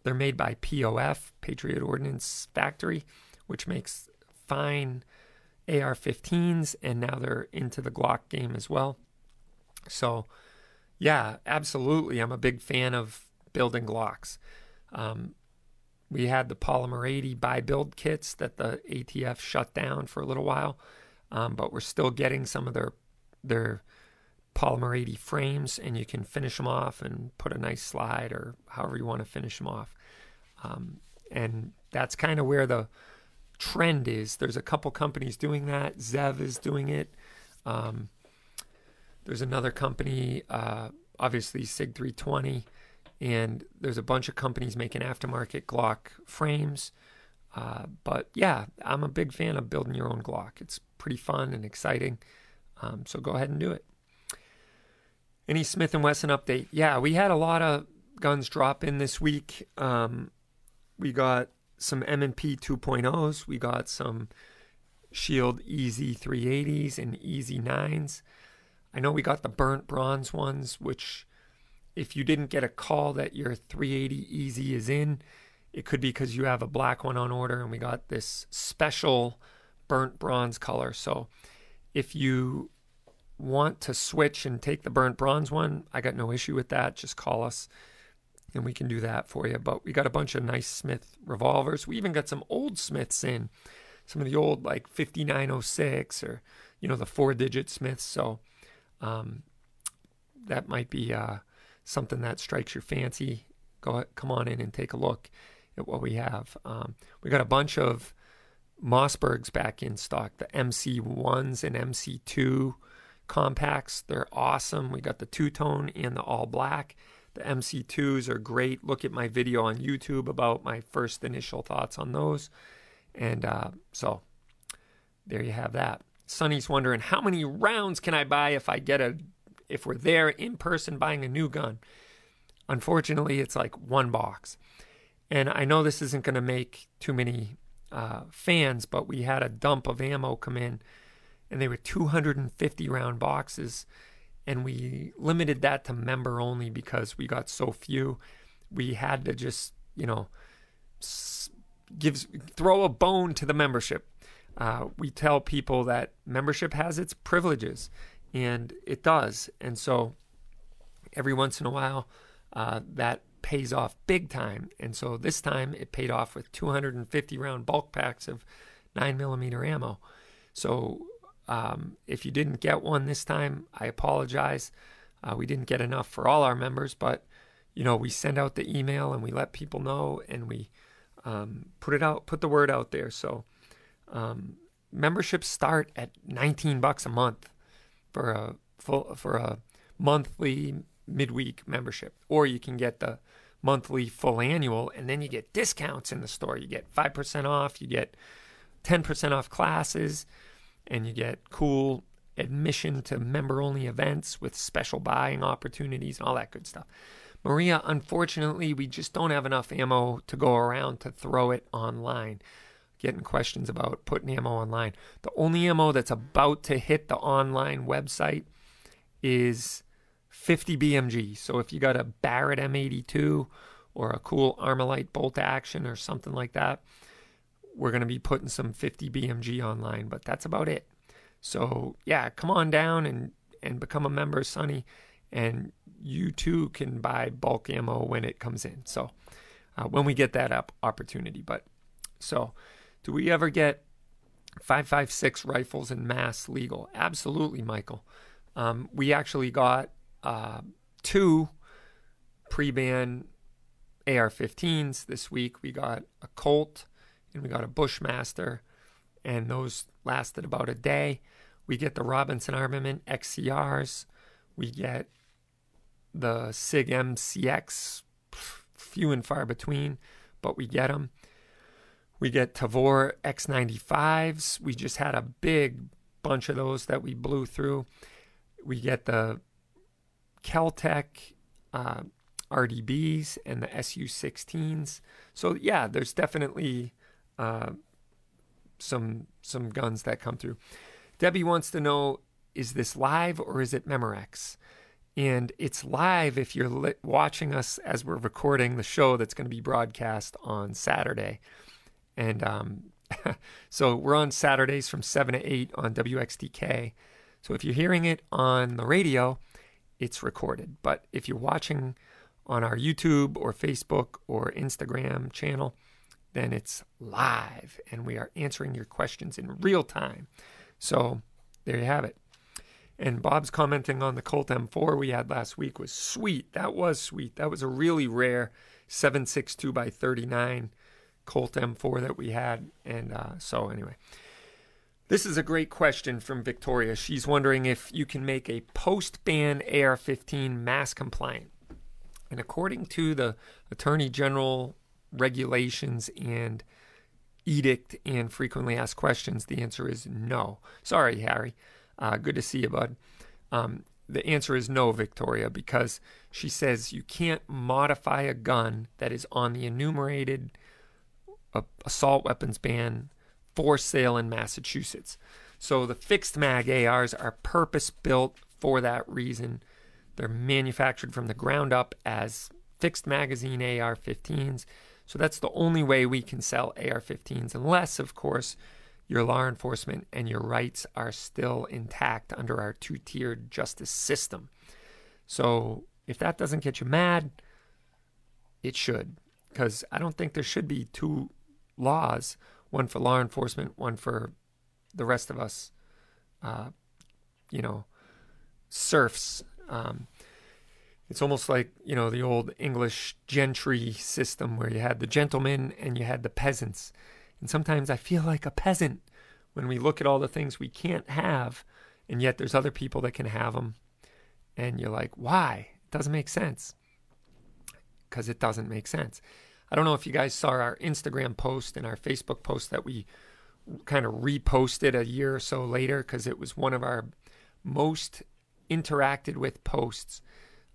They're made by P O F, Patriot Ordnance Factory, which makes fine A R fifteens, and now they're into the Glock game as well. So, yeah, absolutely. I'm a big fan of building Glocks. Um, we had the Polymer eighty buy-build kits that the A T F shut down for a little while. Um, but we're still getting some of their their Polymer eighty frames, and you can finish them off and put a nice slide or however you want to finish them off. Um, and that's kind of where the trend is. There's a couple companies doing that. Zev is doing it. Um, there's another company, uh, obviously SIG three twenty, and there's a bunch of companies making aftermarket Glock frames. Uh, but yeah, I'm a big fan of building your own Glock. It's pretty fun and exciting, um, so go ahead and do it. Any Smith and Wesson update? Yeah, we had a lot of guns drop in this week. Um, we got some M and P two point ohs. We got some Shield E Z three eighties and E Z nines. I know we got the burnt bronze ones, which if you didn't get a call that your three eighty E Z is in, it could be because you have a black one on order, and we got this special burnt bronze color. So if you want to switch and take the burnt bronze one, I got no issue with that. Just call us and we can do that for you. But we got a bunch of nice Smith revolvers. We even got some old Smiths in, some of the old like fifty-nine oh six or, you know, the four digit Smiths. So um, that might be uh, something that strikes your fancy. Go come on in and take a look at what we have. Um, we got a bunch of Mossbergs back in stock, the M C ones and M C two compacts. They're awesome. We got the two-tone and the all-black. The M C twos are great. Look at my video on YouTube about my first initial thoughts on those. And uh, so there you have that. Sonny's wondering, how many rounds can I buy if I get a, if we're there in person buying a new gun? Unfortunately, it's like one box. And I know this isn't going to make too many uh, fans, but we had a dump of ammo come in, and they were two hundred fifty round boxes, and we limited that to member only because we got so few. We had to just, you know, gives throw a bone to the membership. Uh, we tell people that membership has its privileges, and it does. And so every once in a while, uh, that pays off big time. And so this time it paid off with two hundred fifty round bulk packs of nine millimeter ammo. So Um, if you didn't get one this time, I apologize. Uh, we didn't get enough for all our members, but, you know, we send out the email and we let people know, and we um, put it out, put the word out there. So um, memberships start at nineteen bucks a month for a full, for a monthly midweek membership, or you can get the monthly full annual, and then you get discounts in the store. You get five percent off, you get ten percent off classes, and you get cool admission to member-only events with special buying opportunities and all that good stuff. Maria, unfortunately, we just don't have enough ammo to go around to throw it online. Getting questions about putting ammo online. The only ammo that's about to hit the online website is fifty B M G. So if you got a Barrett M eighty-two or a cool Armalite bolt action or something like that, we're going to be putting some fifty B M G online, but that's about it. So yeah, come on down and, and become a member, Sonny, and you too can buy bulk ammo when it comes in. So uh, when we get that up opportunity, but so do we ever get five five six rifles in mass legal? Absolutely, Michael. Um, we actually got uh, two pre-ban A R fifteens this week. We got a Colt and we got a Bushmaster, and those lasted about a day. We get the Robinson Armament X C Rs. We get the SIG M C X, few and far between, but we get them. We get Tavor X ninety-fives. We just had a big bunch of those that we blew through. We get the Kel-Tec uh, R D Bs and the S U sixteens. So yeah, there's definitely Uh, some some guns that come through. Debbie wants to know, is this live or is it Memorex? And it's live if you're li- watching us as we're recording the show that's going to be broadcast on Saturday. And um, so we're on Saturdays from seven to eight on W X D K. So if you're hearing it on the radio, it's recorded. But if you're watching on our YouTube or Facebook or Instagram channel, then it's live, and we are answering your questions in real time. So there you have it. And Bob's commenting on the Colt M four we had last week was sweet. That was sweet. That was a really rare seven sixty-two by thirty-nine Colt M four that we had. And uh, so anyway, this is a great question from Victoria. She's wondering if you can make a post-ban A R fifteen mass compliant. And according to the Attorney General regulations and edict and frequently asked questions, the answer is no. Sorry, Harry. Uh, good to see you, bud. Um, the answer is no, Victoria, because she says you can't modify a gun that is on the enumerated uh, assault weapons ban for sale in Massachusetts. So the fixed mag A Rs are purpose-built for that reason. They're manufactured from the ground up as fixed magazine A R fifteens. So that's the only way we can sell A R fifteens, unless, of course, your law enforcement and your rights are still intact under our two-tiered justice system. So if that doesn't get you mad, it should, because I don't think there should be two laws, one for law enforcement, one for the rest of us, uh, you know, serfs. Um, it's almost like, you know, the old English gentry system where you had the gentlemen and you had the peasants. And sometimes I feel like a peasant when we look at all the things we can't have, and yet there's other people that can have them. And you're like, why? It doesn't make sense. Because it doesn't make sense. I don't know if you guys saw our Instagram post and our Facebook post that we kind of reposted a year or so later, because it was one of our most interacted with posts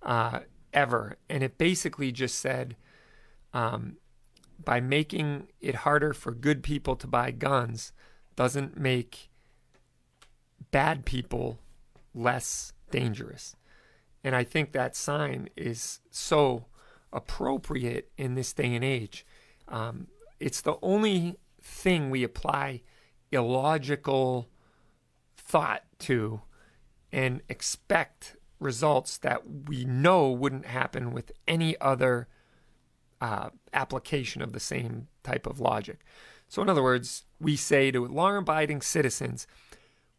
uh, ever. And it basically just said, um, by making it harder for good people to buy guns doesn't make bad people less dangerous. And I think that sign is so appropriate in this day and age. Um, it's the only thing we apply illogical thought to and expect results that we know wouldn't happen with any other Uh, application of the same type of logic. So in other words, we say to law-abiding citizens,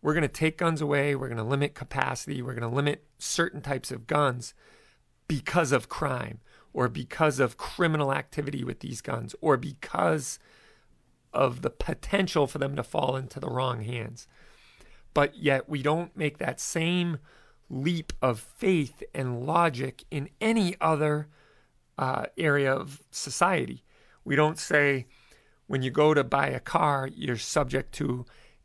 we're going to take guns away, we're going to limit capacity, we're going to limit certain types of guns because of crime or because of criminal activity with these guns or because of the potential for them to fall into the wrong hands. But yet we don't make that same leap of faith and logic in any other Uh, area of society. We don't say when you go to buy a car, you're subject to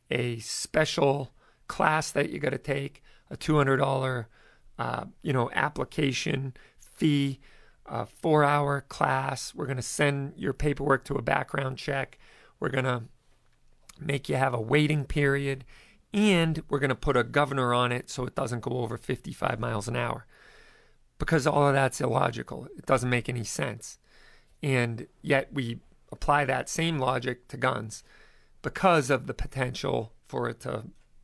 a special class that you got to take, a two hundred dollars uh, you know, application fee, a four-hour class. We're going to send your paperwork to a background check. We're going to make you have a waiting period, and we're going to put a governor on it so it doesn't go over fifty-five miles an hour. Because all of that's illogical. It doesn't make any sense. And yet we apply that same logic to guns because of the potential for it to,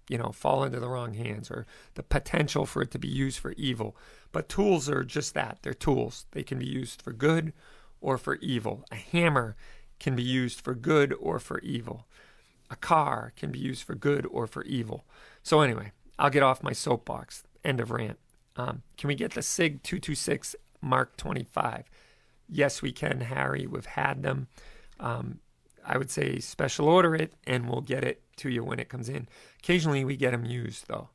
you know, fall into the wrong hands or the potential for it to be used for evil. But tools are just that. They're tools. They can be used for good or for evil. A hammer can be used for good or for evil. A car can be used for good or for evil. So anyway, I'll get off my soapbox. End of rant. Um, can we get the SIG two twenty-six Mark twenty-five? Yes, we can, Harry. We've had them. Um, I would say special order it, and we'll get it to you when it comes in. Occasionally, we get them used, though.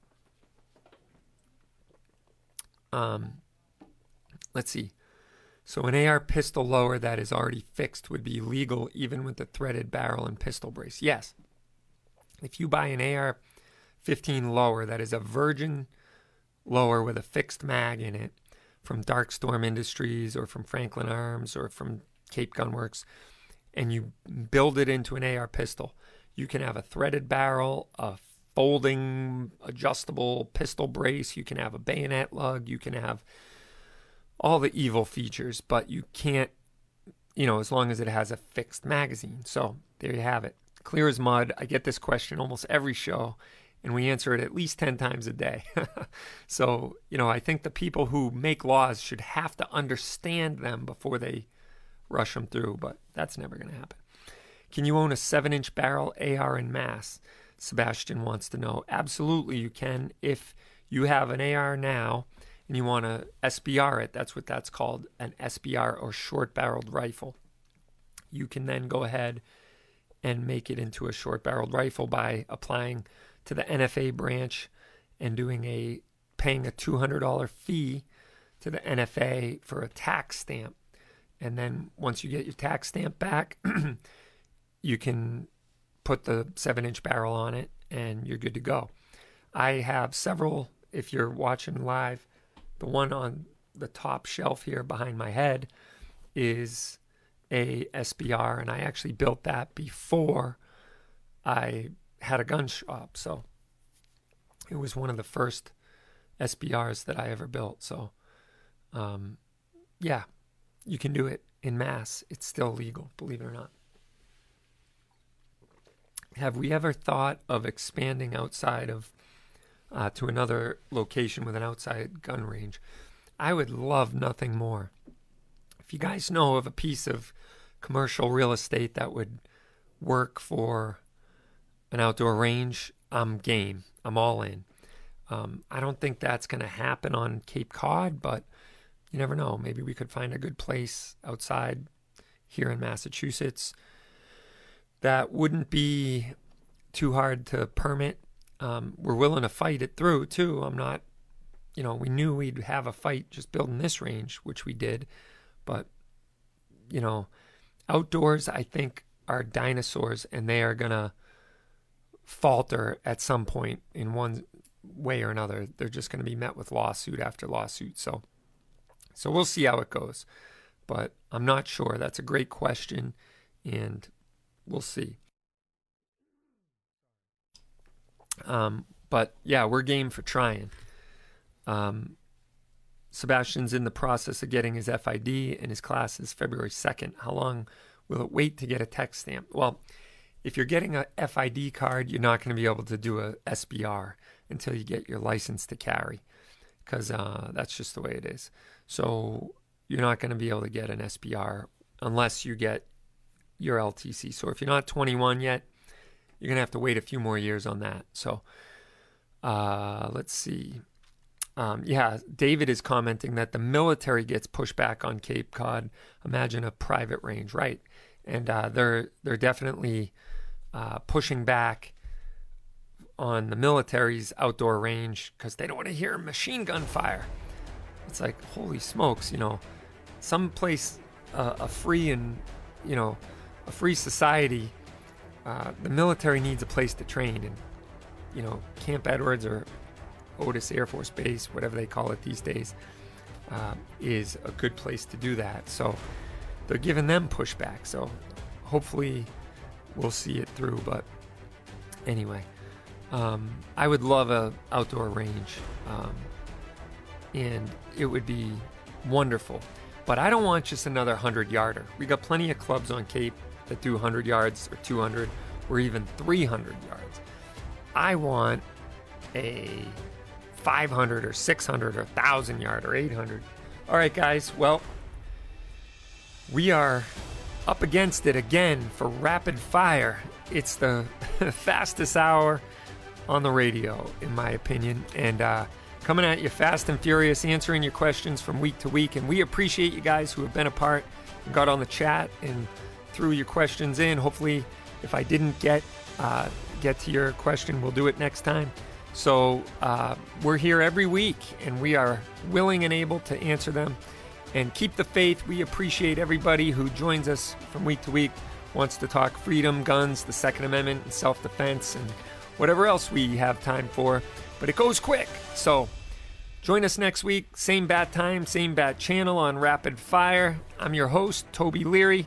Um, let's see. So an A R pistol lower that is already fixed would be legal even with the threaded barrel and pistol brace. Yes. If you buy an A R fifteen lower that is a virgin lower with a fixed mag in it from Dark Storm Industries or from Franklin Arms or from Cape Gunworks, and you build it into an A R pistol, you can have a threaded barrel, a folding adjustable pistol brace, you can have a bayonet lug, you can have all the evil features, but you can't, you know, as long as it has a fixed magazine. So there you have it. Clear as mud. I get this question almost every show, and we answer it at least ten times a day. So, you know, I think the people who make laws should have to understand them before they rush them through, but that's never going to happen. Can you own a seven-inch barrel A R in mass? Sebastian wants to know. Absolutely you can. If you have an A R now and you want to S B R it, that's what that's called, an S B R or short-barreled rifle. You can then go ahead and make it into a short-barreled rifle by applying to the N F A branch and doing a paying a two hundred dollars fee to the N F A for a tax stamp. And then once you get your tax stamp back, you can put the seven inch barrel on it and you're good to go. I have several if you're watching live, the one on the top shelf here behind my head is a S B R, and I actually built that before I had a gun shop. So it was one of the first S B Rs that I ever built. So um, yeah, you can do it in mass. It's still legal, believe it or not. Have we ever thought of expanding outside of uh, to another location with an outside gun range? I would love nothing more. If you guys know of a piece of commercial real estate that would work for an outdoor range, I'm game. I'm all in. Um, I don't think that's going to happen on Cape Cod, but you never know. Maybe we could find a good place outside here in Massachusetts that wouldn't be too hard to permit. Um, we're willing to fight it through, too. I'm not, you know, we knew we'd have a fight just building this range, which we did. But, you know, outdoors, I think, are dinosaurs, and they are going to falter at some point in one way or another. They're just going to be met with lawsuit after lawsuit. So, so we'll see how it goes. But I'm not sure. That's a great question, and we'll see. Um, but, yeah, we're game for trying. Um, Sebastian's in the process of getting his F I D, and his class is February second. How long will it wait to get a tech stamp? Well, if you're getting a F I D card, you're not going to be able to do a S B R until you get your license to carry, because uh, that's just the way it is. So you're not going to be able to get an S B R unless you get your L T C. So if you're not twenty-one yet, you're going to have to wait a few more years on that. So uh, let's see. Um, yeah, David is commenting that the military gets pushed back on Cape Cod. Imagine a private range, right? And uh, they're they're definitely uh, pushing back on the military's outdoor range because they don't want to hear machine gun fire. It's like, holy smokes, you know, someplace uh, a free and, you know, a free society, uh, the military needs a place to train. And, you know, Camp Edwards or Otis Air Force Base, whatever they call it these days, uh, is a good place to do that. So they're giving them pushback. So hopefully we'll see it through. But anyway, um, I would love a outdoor range, um, and it would be wonderful. But I don't want just another hundred-yarder. We got plenty of clubs on Cape that do one hundred yards or two hundred or even three hundred yards. I want a five hundred or six hundred or one thousand yard or eight hundred. All right, guys. Well, we are up against it again for rapid fire. It's the fastest hour on the radio, in my opinion. And, uh, coming at you fast and furious, answering your questions from week to week. And we appreciate you guys who have been a part and got on the chat and threw your questions in. Hopefully, if I didn't get uh, get to your question, we'll do it next time. So uh, we're here every week, and we are willing and able to answer them. And keep the faith. We appreciate everybody who joins us from week to week, wants to talk freedom, guns, the Second Amendment, and self-defense, and whatever else we have time for. But it goes quick. So join us next week, same bat time, same bat channel on Rapid Fire. I'm your host, Toby Leary.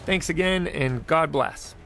Thanks again, and God bless.